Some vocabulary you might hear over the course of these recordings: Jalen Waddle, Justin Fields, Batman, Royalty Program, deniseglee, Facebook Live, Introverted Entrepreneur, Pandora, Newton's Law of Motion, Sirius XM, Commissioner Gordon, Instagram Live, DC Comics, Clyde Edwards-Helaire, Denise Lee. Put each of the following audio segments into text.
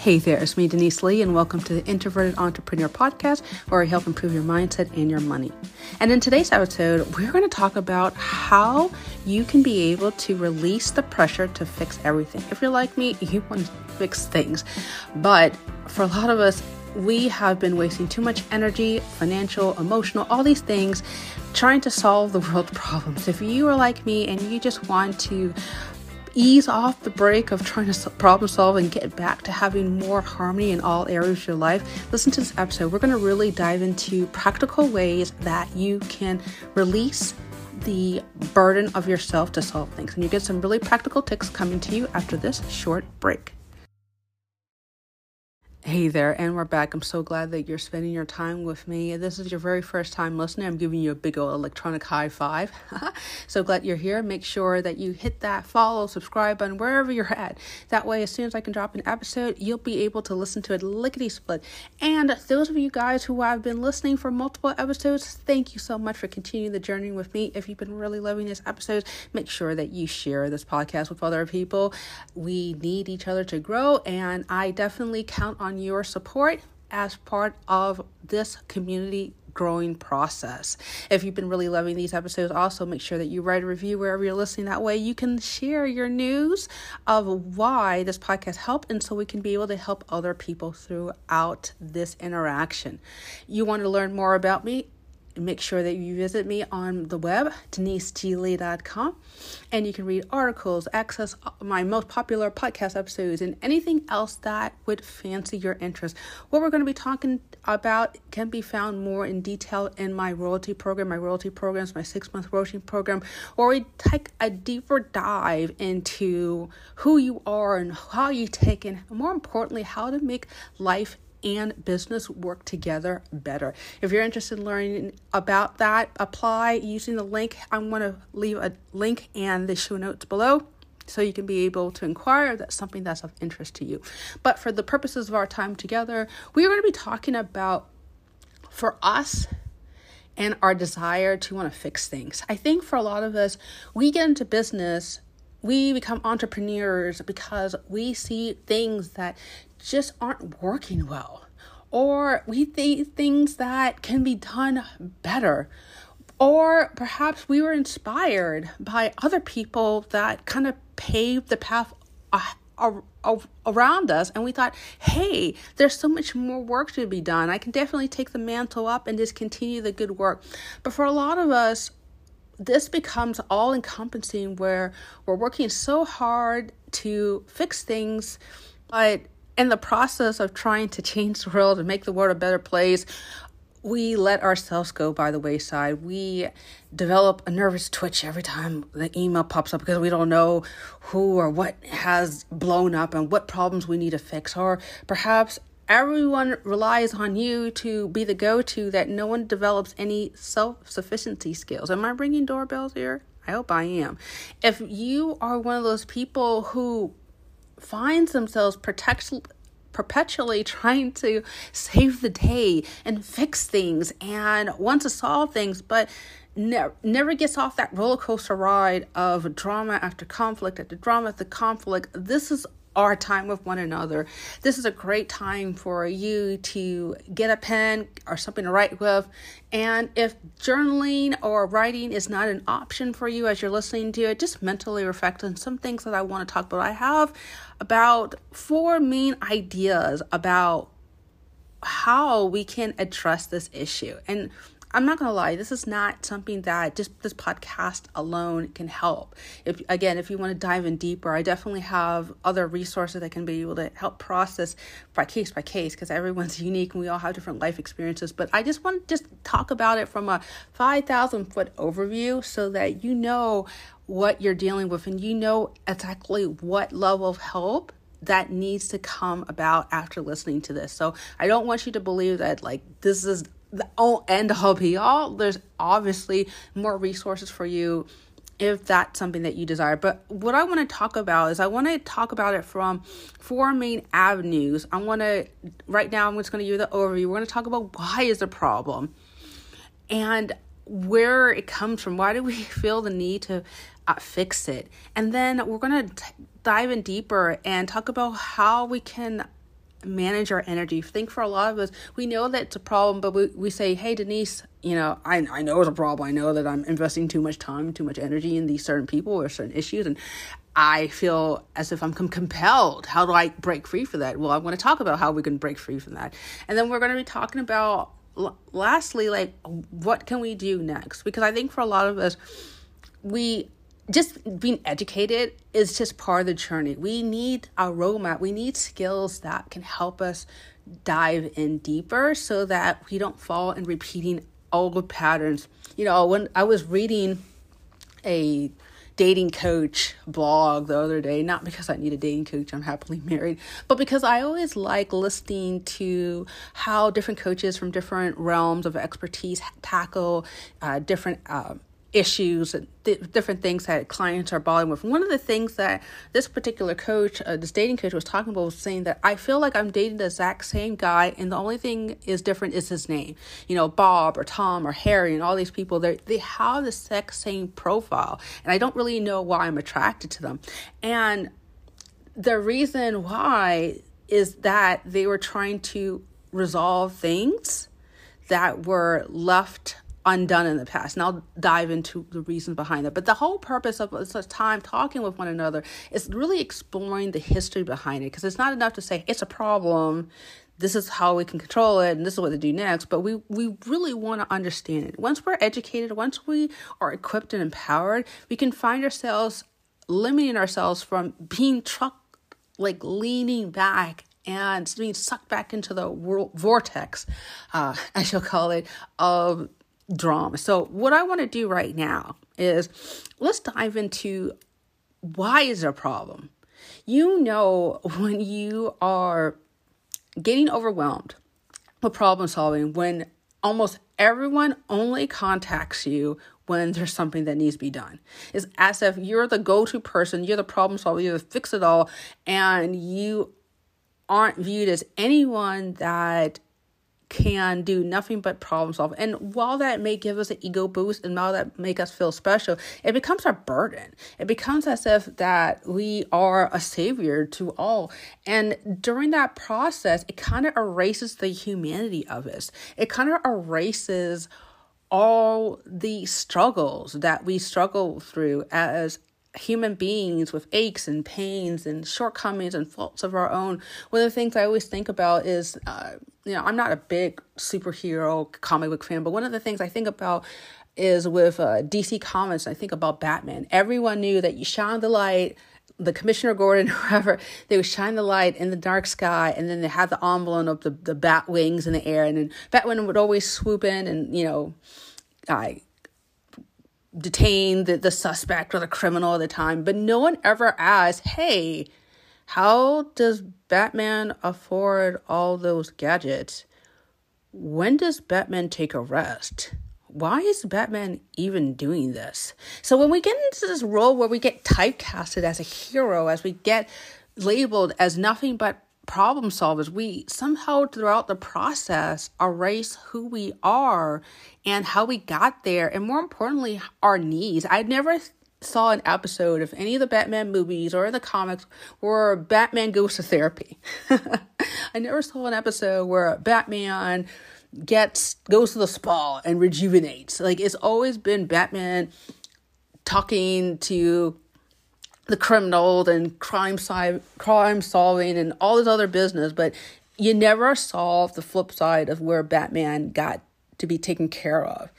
Hey there, it's me, Denise Lee, and welcome to the Introverted Entrepreneur podcast, where I help improve your mindset and your money. And in today's episode, we're going to talk about how you can be able to release the pressure to fix everything. If you're like me, you want to fix things. But for a lot of us, we have been wasting too much energy, financial, emotional, all these things, trying to solve the world's problems. If you are like me and you just want to ease off the brake of trying to problem solve and get back to having more harmony in all areas of your life, listen to this episode. We're going to really dive into practical ways that you can release the burden of yourself to solve things. And you get some really practical tips coming to you after this short break. Hey there, and we're back. I'm so glad that you're spending your time with me. If this is your very first time listening, I'm giving you a big old electronic high five. So glad you're here. Make sure that you hit that follow, subscribe button, wherever you're at. That way, as soon as I can drop an episode, you'll be able to listen to it lickety-split. And those of you guys who have been listening for multiple episodes, thank you so much for continuing the journey with me. If you've been really loving this episode, make sure that you share this podcast with other people. We need each other to grow, and I definitely count on your support as part of this community growing process. If you've been really loving these episodes, also make sure that you write a review wherever you're listening. That way you can share your news of why this podcast helped, and so we can be able to help other people throughout this interaction. You want to learn more about me? Make sure that you visit me on the web, deniseglee.com, and you can read articles, access my most popular podcast episodes, and anything else that would fancy your interest. What we're going to be talking about can be found more in detail in my royalty program. My royalty program is my 6-month royalty program, where we take a deeper dive into who you are and how you take, and more importantly, how to make life and business work together better. If you're interested in learning about that, apply using the link. I'm going to leave a link and the show notes below, so you can be able to inquire if that's something that's of interest to you. But for the purposes of our time together, we are going to be talking about, for us and our desire to want to fix things. I think for a lot of us, we get into business, we become entrepreneurs because we see things that just aren't working well, or we think things that can be done better, or perhaps we were inspired by other people that kind of paved the path around us, and we thought, hey, there's so much more work to be done. I can definitely take the mantle up and just continue the good work. But for a lot of us, this becomes all-encompassing, where we're working so hard to fix things, but in the process of trying to change the world and make the world a better place, we let ourselves go by the wayside. We develop a nervous twitch every time the email pops up, because we don't know who or what has blown up and what problems we need to fix. Or perhaps everyone relies on you to be the go-to, that no one develops any self-sufficiency skills. Am I ringing doorbells here? I hope I am. If you are one of those people who finds themselves perpetually trying to save the day and fix things and wants to solve things, but never gets off that roller coaster ride of drama after conflict after drama after conflict, this is our time with one another. This is a great time for you to get a pen or something to write with. And if journaling or writing is not an option for you as you're listening to it, just mentally reflect on some things that I want to talk about. I have about 4 main ideas about how we can address this issue. And I'm not going to lie, this is not something that just this podcast alone can help. If you want to dive in deeper, I definitely have other resources that can be able to help process by case, because everyone's unique and we all have different life experiences. But I just want to just talk about it from a 5,000-foot overview, so that you know what you're dealing with and you know exactly what level of help that needs to come about after listening to this. So I don't want you to believe that this is the end-all be-all. There's obviously more resources for you if that's something that you desire. But what I want to talk about is, I want to talk about it from 4 main avenues. Right now I'm just going to give you the overview. We're going to talk about why is the problem and where it comes from. Why do we feel the need to fix it? And then we're going to dive in deeper and talk about how we can manage our energy. I think for a lot of us, we know that it's a problem, but we say, hey, Denise, you know, I know it's a problem. I know that I'm investing too much time, too much energy in these certain people or certain issues, and I feel as if I'm compelled. How do I break free from that? Well, I'm going to talk about how we can break free from that. And then we're going to be talking about, lastly, like, what can we do next? Because I think for a lot of us, just being educated is just part of the journey. We need a roadmap. We need skills that can help us dive in deeper so that we don't fall in repeating old patterns. You know, when I was reading a dating coach blog the other day, not because I need a dating coach, I'm happily married, but because I always like listening to how different coaches from different realms of expertise tackle different issues and different things that clients are bothering with. One of the things that this particular coach, this dating coach was talking about was saying that I feel like I'm dating the exact same guy and the only thing is different is his name. You know, Bob or Tom or Harry and all these people, they have the exact same profile and I don't really know why I'm attracted to them. And the reason why is that they were trying to resolve things that were left undone in the past. And I'll dive into the reasons behind that. But the whole purpose of this time talking with one another is really exploring the history behind it. Because it's not enough to say it's a problem, this is how we can control it, and this is what to do next. But we really want to understand it. Once we're educated, once we are equipped and empowered, we can find ourselves limiting ourselves from being leaning back and being sucked back into the world vortex, I shall call it, of drama. So what I want to do right now is let's dive into why is there a problem. You know, when you are getting overwhelmed with problem solving, when almost everyone only contacts you when there's something that needs to be done. It's as if you're the go-to person, you're the problem solver, you're the fix-it-all, and you aren't viewed as anyone that can do nothing but problem solve. And while that may give us an ego boost and while that make us feel special, it becomes a burden. It becomes as if that we are a savior to all. And during that process, it kind of erases the humanity of us. It kind of erases all the struggles that we struggle through as human beings with aches and pains and shortcomings and faults of our own. One of the things I always think about is, you know, I'm not a big superhero comic book fan, but one of the things I think about is with DC Comics, I think about Batman. Everyone knew that you shine the light, the Commissioner Gordon, whoever, they would shine the light in the dark sky, and then they had the emblem of the bat wings in the air, and then Batman would always swoop in and, you know, detain the suspect or the criminal at the time. But no one ever asked, hey, how does Batman afford all those gadgets? When does Batman take a rest? Why is Batman even doing this? So when we get into this role where we get typecasted as a hero, as we get labeled as nothing but problem solvers, we somehow throughout the process erase who we are and how we got there, and more importantly, our needs. I never saw an episode of any of the Batman movies or the comics where Batman goes to therapy. I never saw an episode where Batman goes to the spa and rejuvenates. Like, it's always been Batman talking to the criminal and crime solving and all this other business, but you never solve the flip side of where Batman got to be taken care of.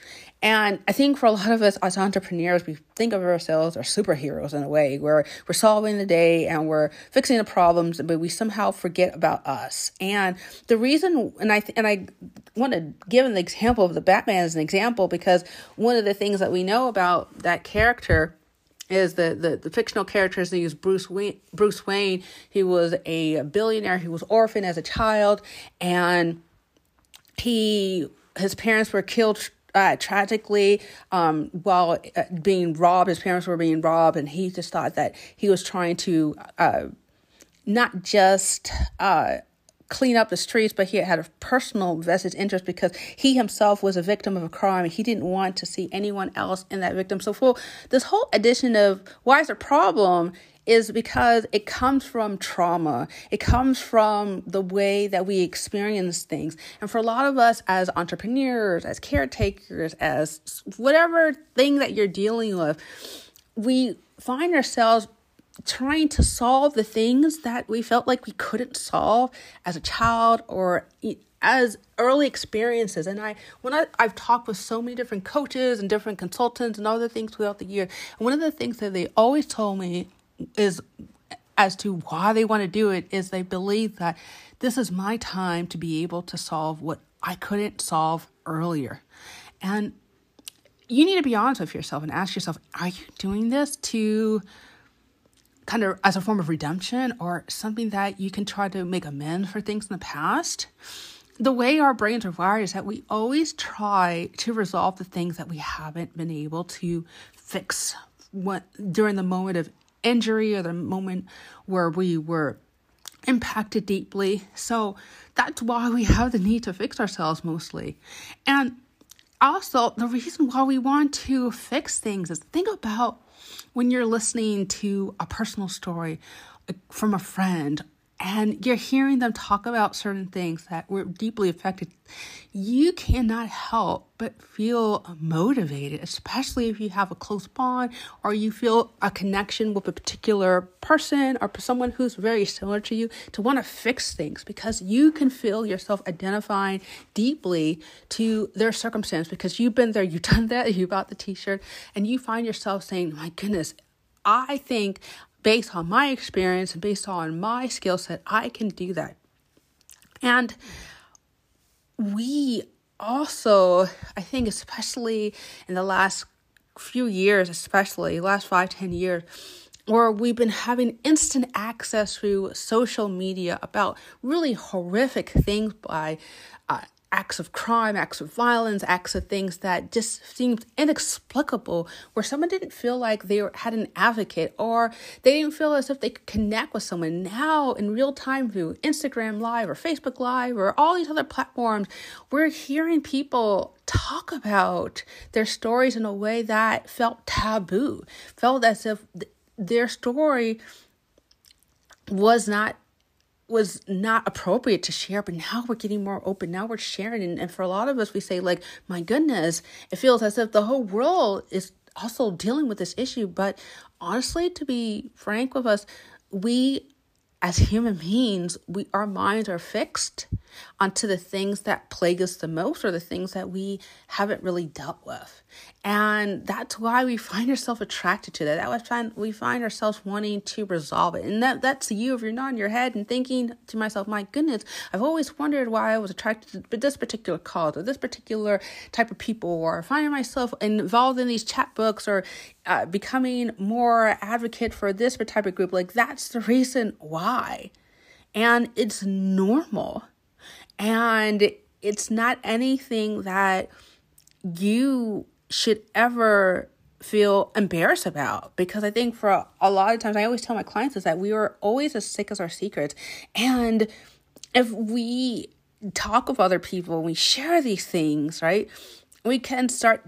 And I think for a lot of us as entrepreneurs, we think of ourselves as superheroes in a way where we're solving the day and we're fixing the problems, but we somehow forget about us. And the reason, and I want to give an example of the Batman as an example, because one of the things that we know about that character is the fictional character's name is Bruce Wayne. He was a billionaire. He was orphaned as a child, and his parents were killed tragically while being robbed. His parents were being robbed, and he just thought that he was trying to not just clean up the streets, but he had a personal vested interest because he himself was a victim of a crime. He didn't want to see anyone else in that victim. So for this whole addition of why is a problem, is because it comes from trauma. It comes from the way that we experience things. And for a lot of us as entrepreneurs, as caretakers, as whatever thing that you're dealing with, we find ourselves trying to solve the things that we felt like we couldn't solve as a child or as early experiences. And I've talked with so many different coaches and different consultants and other things throughout the year. And one of the things that they always told me is as to why they want to do it is they believe that this is my time to be able to solve what I couldn't solve earlier. And you need to be honest with yourself and ask yourself, are you doing this to kind of as a form of redemption or something that you can try to make amends for things in the past? The way our brains are wired is that we always try to resolve the things that we haven't been able to fix during the moment of injury or the moment where we were impacted deeply. So that's why we have the need to fix ourselves mostly. And also, the reason why we want to fix things is, think about when you're listening to a personal story from a friend and you're hearing them talk about certain things that were deeply affected, you cannot help but feel motivated, especially if you have a close bond or you feel a connection with a particular person or someone who's very similar to you, to want to fix things because you can feel yourself identifying deeply to their circumstance because you've been there, you've done that, you bought the t-shirt, and you find yourself saying, my goodness, I think based on my experience and based on my skill set, I can do that. And we also, I think, especially in the last few years, especially last 5-10 years, where we've been having instant access through social media about really horrific things by acts of crime, acts of violence, acts of things that just seemed inexplicable, where someone didn't feel like they had an advocate or they didn't feel as if they could connect with someone. Now, in real time through Instagram Live or Facebook Live or all these other platforms, we're hearing people talk about their stories in a way that felt taboo, felt as if their story was not appropriate to share, but now we're getting more open. Now we're sharing. And for a lot of us, we say, like, my goodness, it feels as if the whole world is also dealing with this issue. But honestly, to be frank with us, we as human beings, our minds are fixed onto the things that plague us the most or the things that we haven't really dealt with. And that's why we find ourselves attracted to that. That's why we find ourselves wanting to resolve it. And that's you, if you're not in your head and thinking to myself, my goodness, I've always wondered why I was attracted to this particular cause or this particular type of people, or finding myself involved in these chat books or becoming more advocate for this type of group. Like, that's the reason why. And it's normal. And it's not anything that you should ever feel embarrassed about, because I think for a lot of times, I always tell my clients is that we are always as sick as our secrets. And if we talk with other people and we share these things, right, we can start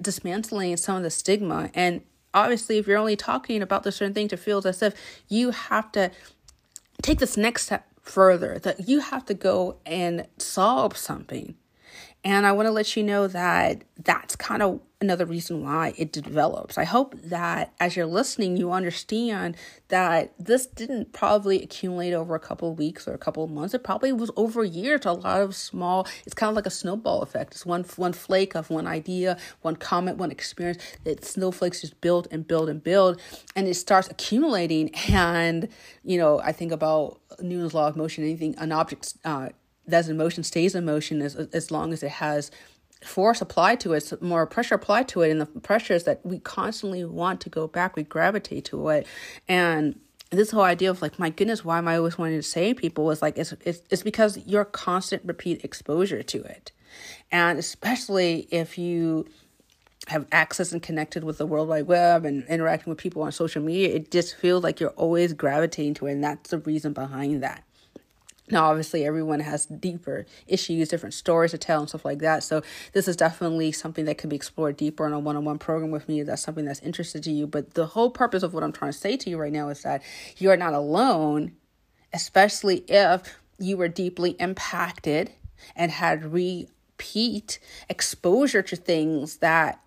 dismantling some of the stigma. And obviously, if you're only talking about the certain thing, to feel as if you have to take this next step further, that you have to go and solve something. And I want to let you know that that's kind of another reason why it develops. I hope that as you're listening, you understand that this didn't probably accumulate over a couple of weeks or a couple of months. It probably was over years. A lot of small, it's kind of like a snowball effect. It's one flake of one idea, one comment, one experience. It snowflakes just build and build and build, and it starts accumulating. And, you know, I think about Newton's Law of Motion. Anything, an object that's in motion stays in motion as long as it has force applied to it, more pressure applied to it. And the pressure is that we constantly want to go back, we gravitate to it. And this whole idea of, like, my goodness, why am I always wanting to save people, is like, it's because your constant repeat exposure to it. And especially if you have access and connected with the World Wide Web and interacting with people on social media, it just feels like you're always gravitating to it. And that's the reason behind that. Now, obviously, everyone has deeper issues, different stories to tell and stuff like that. So this is definitely something that could be explored deeper in a one-on-one program with me if that's something that's interested to you. But the whole purpose of what I'm trying to say to you right now is that you are not alone, especially if you were deeply impacted and had repeat exposure to things that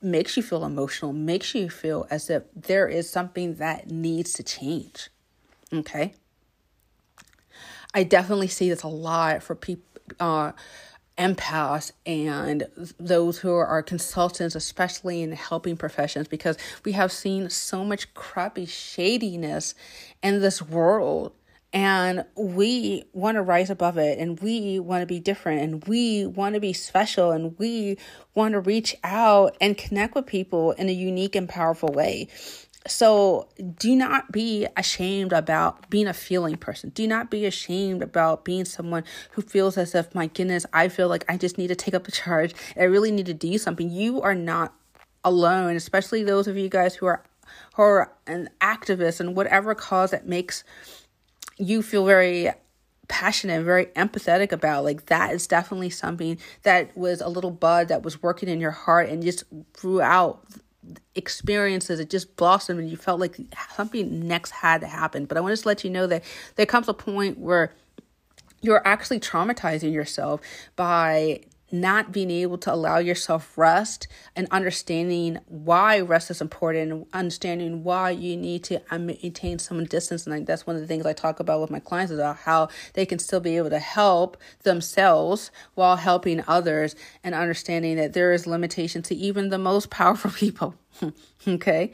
makes you feel emotional, makes you feel as if there is something that needs to change, okay? I definitely see this a lot for people, empaths and those who are consultants, especially in helping professions, because we have seen so much crappy shadiness in this world, and we want to rise above it, and we want to be different, and we want to be special, and we want to reach out and connect with people in a unique and powerful way. So do not be ashamed about being a feeling person. Do not be ashamed about being someone who feels as if, my goodness, I feel like I just need to take up the charge. I really need to do something. You are not alone, especially those of you guys who are an activist in whatever cause that makes you feel very passionate and very empathetic about. Like, that is definitely something that was a little bud that was working in your heart and just grew out. Experiences, it just blossomed and you felt like something next had to happen. But I want to let you know that there comes a point where you're actually traumatizing yourself by not being able to allow yourself rest and understanding why rest is important and understanding why you need to maintain some distance. And that's one of the things I talk about with my clients about how they can still be able to help themselves while helping others and understanding that there is limitation to even the most powerful people. Okay.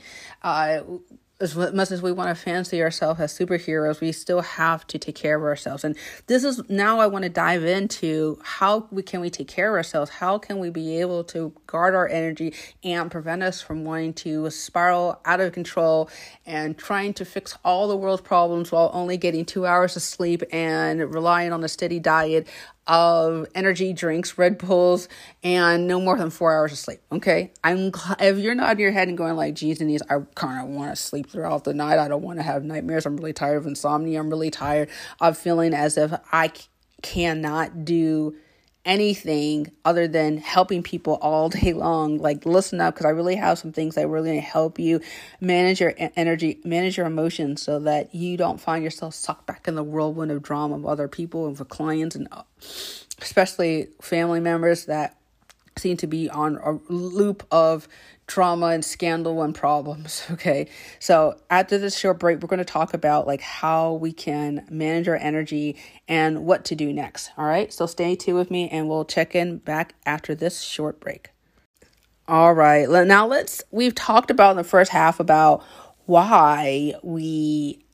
As much as we want to fancy ourselves as superheroes, we still have to take care of ourselves. And this is now I want to dive into how we can take care of ourselves? How can we be able to guard our energy and prevent us from wanting to spiral out of control and trying to fix all the world's problems while only getting 2 hours of sleep and relying on a steady diet of energy drinks, Red Bulls, and no more than 4 hours of sleep, okay? If you're nodding your head and going like, geez, Denise, I kind of want to sleep throughout the night. I don't want to have nightmares. I'm really tired of insomnia. I'm really tired of feeling as if I cannot do anything other than helping people all day long. Like, listen up, because I really have some things that we're going to help you manage your energy, manage your emotions, so that you don't find yourself sucked back in the whirlwind of drama of other people and for clients and especially family members that seem to be on a loop of trauma and scandal and problems, okay? So after this short break, we're going to talk about like how we can manage our energy and what to do next, all right? So stay tuned with me and we'll check in back after this short break. All right, now we've talked about in the first half about why we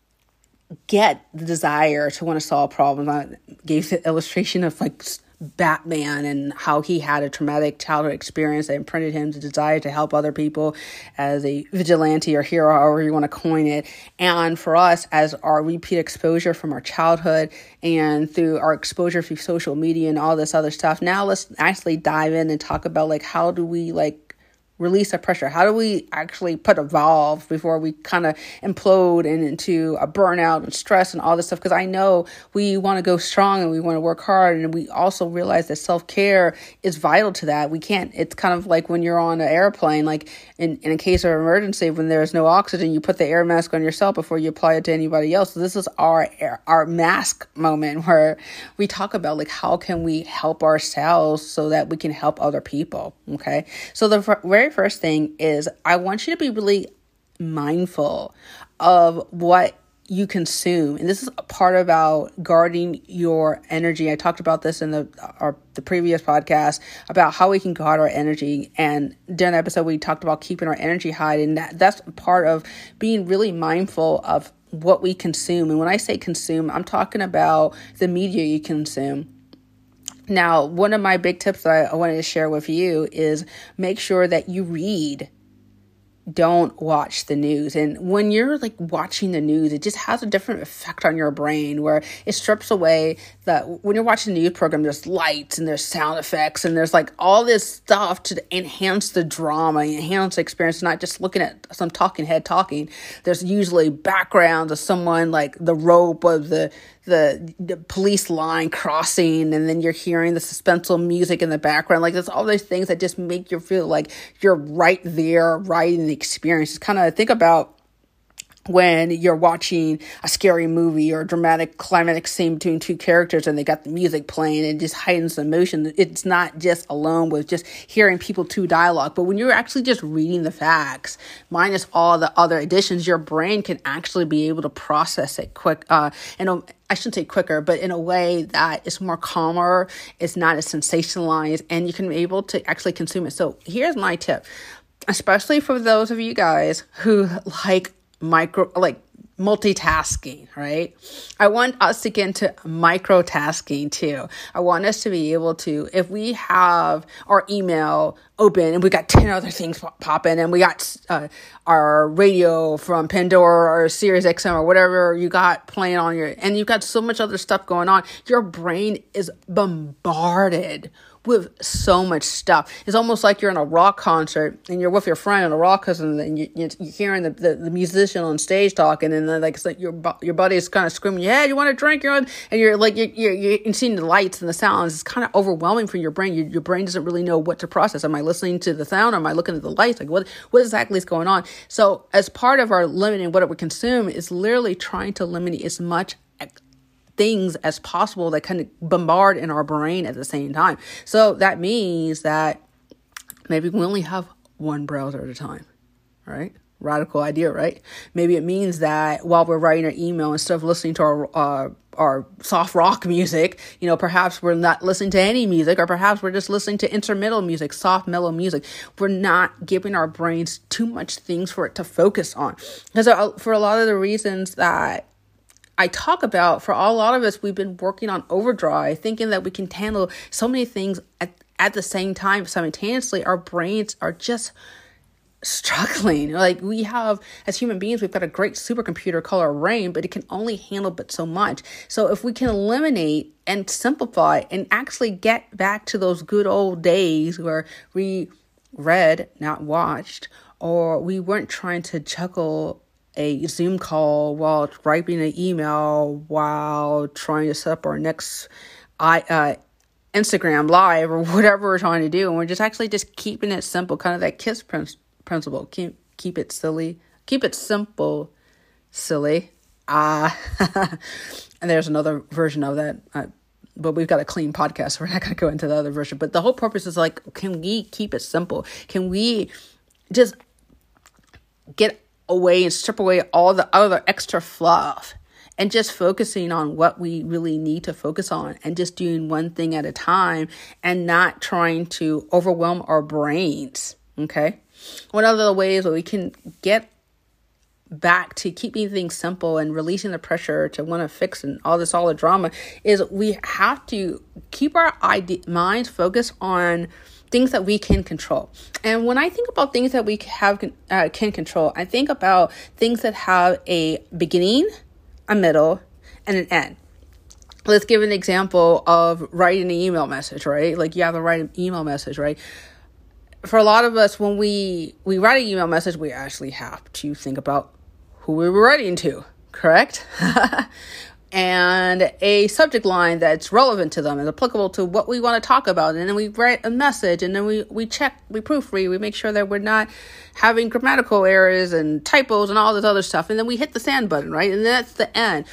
get the desire to want to solve problems. I gave the illustration of like Batman and how he had a traumatic childhood experience that imprinted him the desire to help other people as a vigilante or hero, however you want to coin it. And for us, as our repeat exposure from our childhood and through our exposure through social media and all this other stuff, now let's actually dive in and talk about like how do we like release the pressure. How do we actually put a valve before we kind of implode and into a burnout and stress and all this stuff? Because I know we want to go strong and we want to work hard, and we also realize that self-care is vital to that. We can't, it's kind of like when you're on an airplane, like in a case of emergency, when there's no oxygen, you put the air mask on yourself before you apply it to anybody else. So this is our mask moment where we talk about like how can we help ourselves so that we can help other people, okay? So the very first thing is I want you to be really mindful of what you consume. And this is a part about guarding your energy. I talked about this in the previous podcast about how we can guard our energy. And during the episode, we talked about keeping our energy high. And that's part of being really mindful of what we consume. And when I say consume, I'm talking about the media you consume. Now, one of my big tips that I wanted to share with you is make sure that you read don't watch the news. And when you're like watching the news, it just has a different effect on your brain where it strips away that when you're watching the news program, there's lights and there's sound effects and there's like all this stuff to enhance the drama, enhance the experience, not just looking at some talking head talking. There's usually backgrounds of someone like the rope of the police line crossing, and then you're hearing the suspenseful music in the background. Like there's all those things that just make you feel like you're right there, right in the experience. It's kind of think about when you're watching a scary movie or a dramatic climatic scene between two characters and they got the music playing and it just heightens the emotion. It's not just alone with just hearing people two dialogue, but when you're actually just reading the facts, minus all the other additions, your brain can actually be able to process it quick. And I shouldn't say quicker, but in a way that is more calmer, it's not as sensationalized, and you can be able to actually consume it. So here's my tip, especially for those of you guys who like multitasking, right? I want us to get into microtasking too. I want us to be able to, if we have our email open and we got 10 other things popping and we got our radio from Pandora or Sirius XM or whatever you got playing on your, and you've got so much other stuff going on, your brain is bombarded with so much stuff. It's almost like you're in a rock concert and you're with your friend in a rock concert and you're hearing the musician on stage talking, and then like, it's like your buddy is kind of screaming, yeah, you want to drink? And you're like, you're seeing the lights and the sounds. It's kind of overwhelming for your brain. Your brain doesn't really know what to process. Am I listening to the sound? Or am I looking at the lights? Like what exactly is going on? So as part of our limiting what it would consume is literally trying to limit as much things as possible that kind of bombard in our brain at the same time. So that means that maybe we only have one browser at a time, right? Radical idea, right? Maybe it means that while we're writing our email, instead of listening to our soft rock music, you know, perhaps we're not listening to any music, or perhaps we're just listening to instrumental music, soft, mellow music. We're not giving our brains too much things for it to focus on. Because for a lot of the reasons that I talk about, for a lot of us, we've been working on overdrive, thinking that we can handle so many things at the same time, simultaneously. Our brains are just struggling. Like we have, as human beings, we've got a great supercomputer called our brain, but it can only handle but so much. So if we can eliminate and simplify and actually get back to those good old days where we read, not watched, or we weren't trying to juggle a Zoom call while writing an email, while trying to set up our next Instagram Live or whatever we're trying to do. And we're just actually just keeping it simple, kind of that KISS principle. Keep it silly. Keep it simple, silly. And there's another version of that. But we've got a clean podcast, so we're not going to go into the other version. But the whole purpose is like, can we keep it simple? Can we just get away and strip away all the other extra fluff and just focusing on what we really need to focus on and just doing one thing at a time and not trying to overwhelm our brains, okay? One of the ways that we can get back to keeping things simple and releasing the pressure to want to fix and all this, all the drama, is we have to keep our minds focused on things that we can control. And when I think about things that we can control, I think about things that have a beginning, a middle, and an end. Let's give an example of writing an email message, right? Like you have to write an email message, right? For a lot of us, when we write an email message, we actually have to think about who we were writing to, correct? And a subject line that's relevant to them and applicable to what we want to talk about. And then we write a message, and then we check, we proofread, we make sure that we're not having grammatical errors and typos and all this other stuff. And then we hit the send button, right? And that's the end.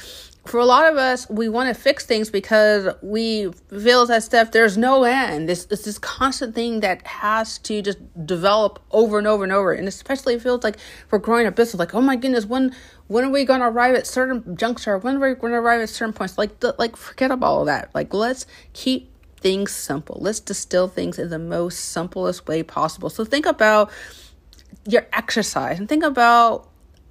For a lot of us, we want to fix things because we feel that stuff, there's no end. It's this constant thing that has to just develop over and over and over. And especially it feels like we're growing a business, like, oh my goodness, when are we going to arrive at certain juncture? When are we going to arrive at certain points? Like forget about all that. Like, let's keep things simple. Let's distill things in the most simplest way possible. So think about your exercise and think about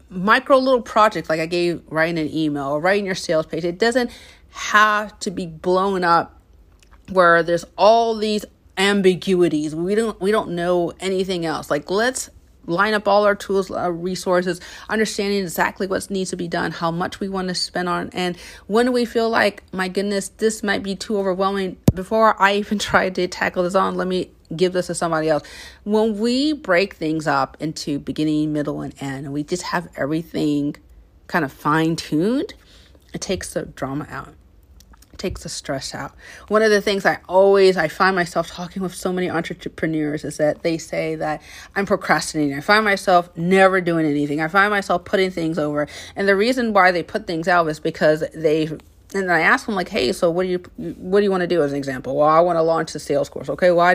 micro little projects, like I gave writing an email or writing your sales page. It doesn't have to be blown up where there's all these ambiguities. We don't know anything else. Like let's line up all our tools, resources, understanding exactly what needs to be done, how much we want to spend on, and when we feel like, my goodness, this might be too overwhelming, before I even try to tackle this on, let me give this to somebody else. When we break things up into beginning, middle, and end, and we just have everything kind of fine-tuned, it takes the drama out. It takes the stress out. One of the things I find myself talking with so many entrepreneurs is that they say that I'm procrastinating. I find myself never doing anything. I find myself putting things over. And the reason why they put things out is because and I ask them, like, hey, so what do you want to do as an example? Well, I want to launch the sales course. Okay, why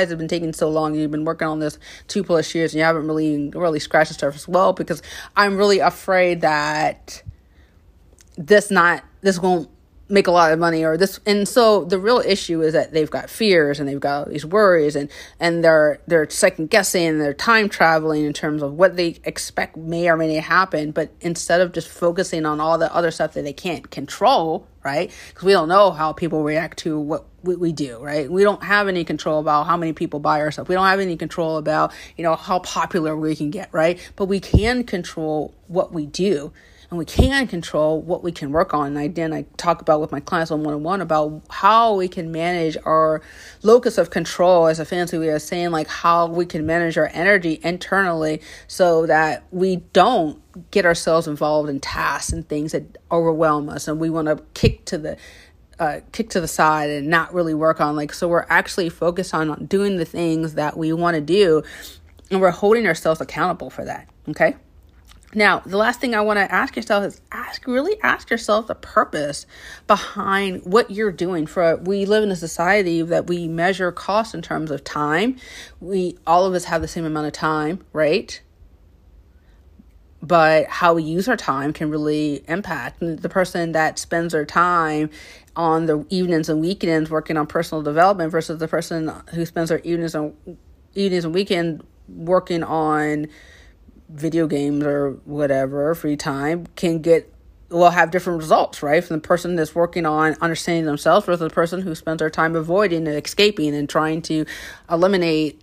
has it been taking so long? You've been working on this 2+ years and you haven't really scratched the surface. Well, because I'm really afraid that this won't make a lot of money, or this. And so the real issue is that they've got fears and they've got all these worries, and they're second guessing and they're time traveling in terms of what they expect may or may not happen. But instead of just focusing on all the other stuff that they can't control, right? Because we don't know how people react to what we do, right? We don't have any control about how many people buy our stuff. We don't have any control about, how popular we can get, right? But we can control what we do. And we can control what we can work on. And I talk about with my clients on one-on-one about how we can manage our locus of control, as a fancy way of saying, like, how we can manage our energy internally so that we don't get ourselves involved in tasks and things that overwhelm us. And we want to kick to the side and not really work on. So we're actually focused on doing the things that we want to do. And we're holding ourselves accountable for that. Okay. Now, the last thing I want to ask yourself is ask yourself the purpose behind what you're doing. We live in a society that we measure cost in terms of time. All of us have the same amount of time, right? But how we use our time can really impact. The person that spends their time on the evenings and weekends working on personal development versus the person who spends their evenings and weekend working on video games or whatever free time will have different results, right? From the person that's working on understanding themselves versus the person who spends their time avoiding and escaping and trying to eliminate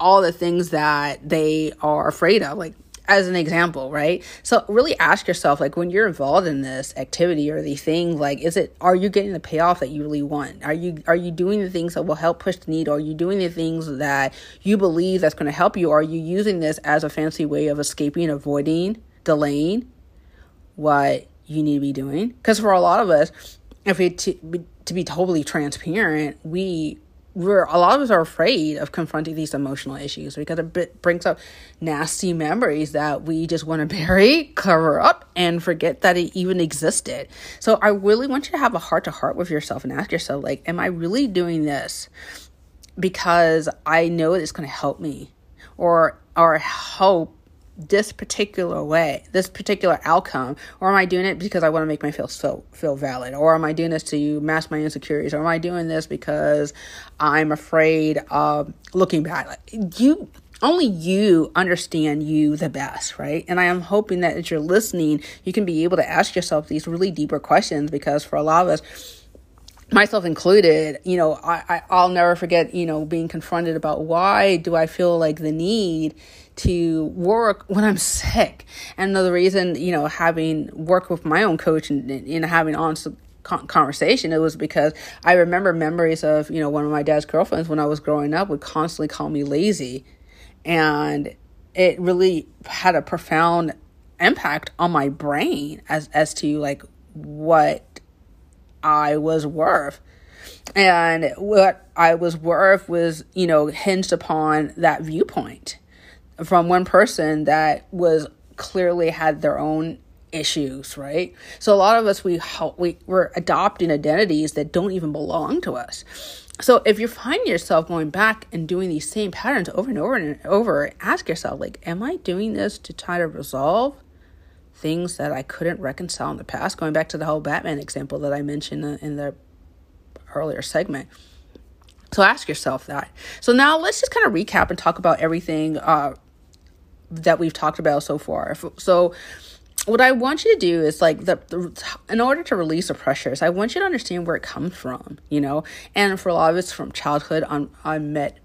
all the things that they are afraid of, like, as an example, right? So really ask yourself, like, when you're involved in this activity or the thing, like, are you getting the payoff that you really want? Are you doing the things that will help push the needle? Are you doing the things that you believe that's going to help you? Are you using this as a fancy way of escaping, avoiding, delaying what you need to be doing? Because for a lot of us, to be totally transparent, a lot of us are afraid of confronting these emotional issues because it brings up nasty memories that we just want to bury, cover up, and forget that it even existed. So I really want you to have a heart-to-heart with yourself and ask yourself, like, am I really doing this because I know it's going to help me or help this particular way, this particular outcome? Or am I doing it because I want to make myself feel valid? Or am I doing this to mask my insecurities? Or am I doing this because I'm afraid of looking bad? Only you understand you the best, right? And I am hoping that as you're listening, you can be able to ask yourself these really deeper questions, because for a lot of us, myself included, I'll never forget, being confronted about why do I feel like the need to work when I'm sick. And another reason, having worked with my own coach and having honest conversation, it was because I remember memories of, one of my dad's girlfriends when I was growing up would constantly call me lazy. And it really had a profound impact on my brain as to, like, what I was worth. And what I was worth was, hinged upon that viewpoint from one person that was clearly had their own issues, right? So a lot of us, we're adopting identities that don't even belong to us. So if you find yourself going back and doing these same patterns over and over and over, ask yourself, like, am I doing this to try to resolve things that I couldn't reconcile in the past? Going back to the whole Batman example that I mentioned in the earlier segment. So ask yourself that. So now let's just kind of recap and talk about everything that we've talked about so far. So what I want you to do is, like, in order to release the pressures, I want you to understand where it comes from, and for a lot of it's from childhood, unmet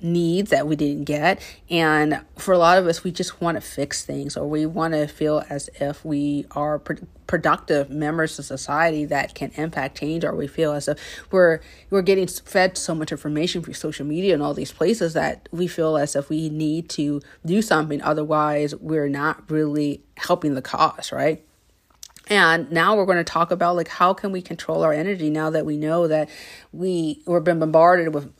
needs that we didn't get. And for a lot of us, we just want to fix things, or we want to feel as if we are productive members of society that can impact change, or we feel as if we're getting fed so much information through social media and all these places that we feel as if we need to do something. Otherwise, we're not really helping the cause, right? And now we're going to talk about, like, how can we control our energy now that we know that we've been bombarded with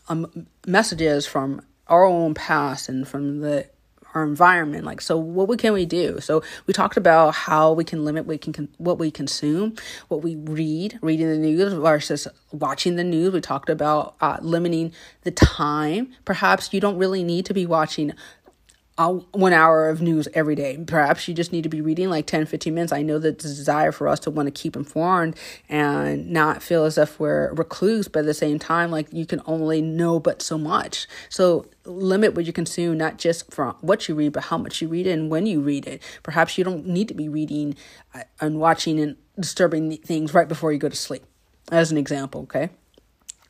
messages from our own past and from our environment. Like, so what can we do? So we talked about how we can limit what we consume, what we read, reading the news versus watching the news. We talked about limiting the time. Perhaps you don't really need to be watching 1 hour of news every day. Perhaps you just need to be reading like 10, 15 minutes. I know the desire for us to want to keep informed and not feel as if we're recluse, but at the same time, like, you can only know but so much. So limit what you consume, not just from what you read, but how much you read it and when you read it. Perhaps you don't need to be reading and watching and disturbing things right before you go to sleep, as an example, okay?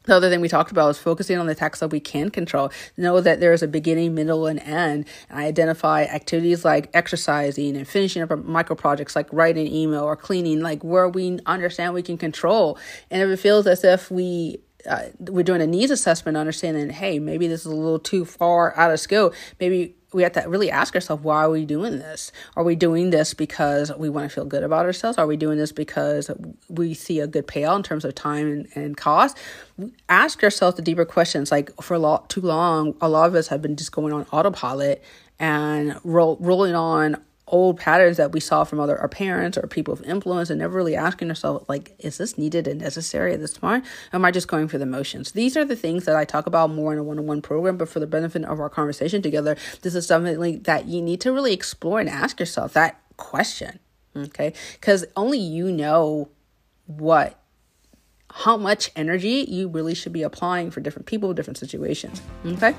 The other thing we talked about is focusing on the tasks that we can control. Know that there is a beginning, middle, and end. And identify activities like exercising and finishing up micro projects like writing an email or cleaning, like where we understand we can control. And if it feels as if we're doing a needs assessment, understanding, hey, maybe this is a little too far out of scope. Maybe we have to really ask ourselves, why are we doing this? Are we doing this because we want to feel good about ourselves? Are we doing this because we see a good payout in terms of time and cost? Ask yourself the deeper questions. Like, for too long, a lot of us have been just going on autopilot and rolling on old patterns that we saw from our parents or people of influence, and never really asking ourselves, like, is this needed and necessary at this time? Am I just going for the motions? These are the things that I talk about more in a one-on-one program, but for the benefit of our conversation together, this is something that you need to really explore and ask yourself that question, okay? Because only you know how much energy you really should be applying for different people, different situations, okay?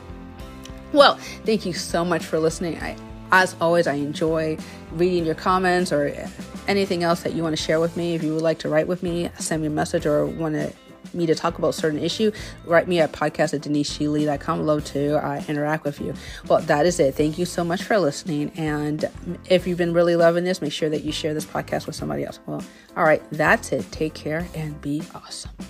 Well, thank you so much for listening. As always, I enjoy reading your comments or anything else that you want to share with me. If you would like to write with me, send me a message, or want me to talk about a certain issue, write me at podcast@deniseglee.com. Love to interact with you. Well, that is it. Thank you so much for listening. And if you've been really loving this, make sure that you share this podcast with somebody else. Well, all right, that's it. Take care and be awesome.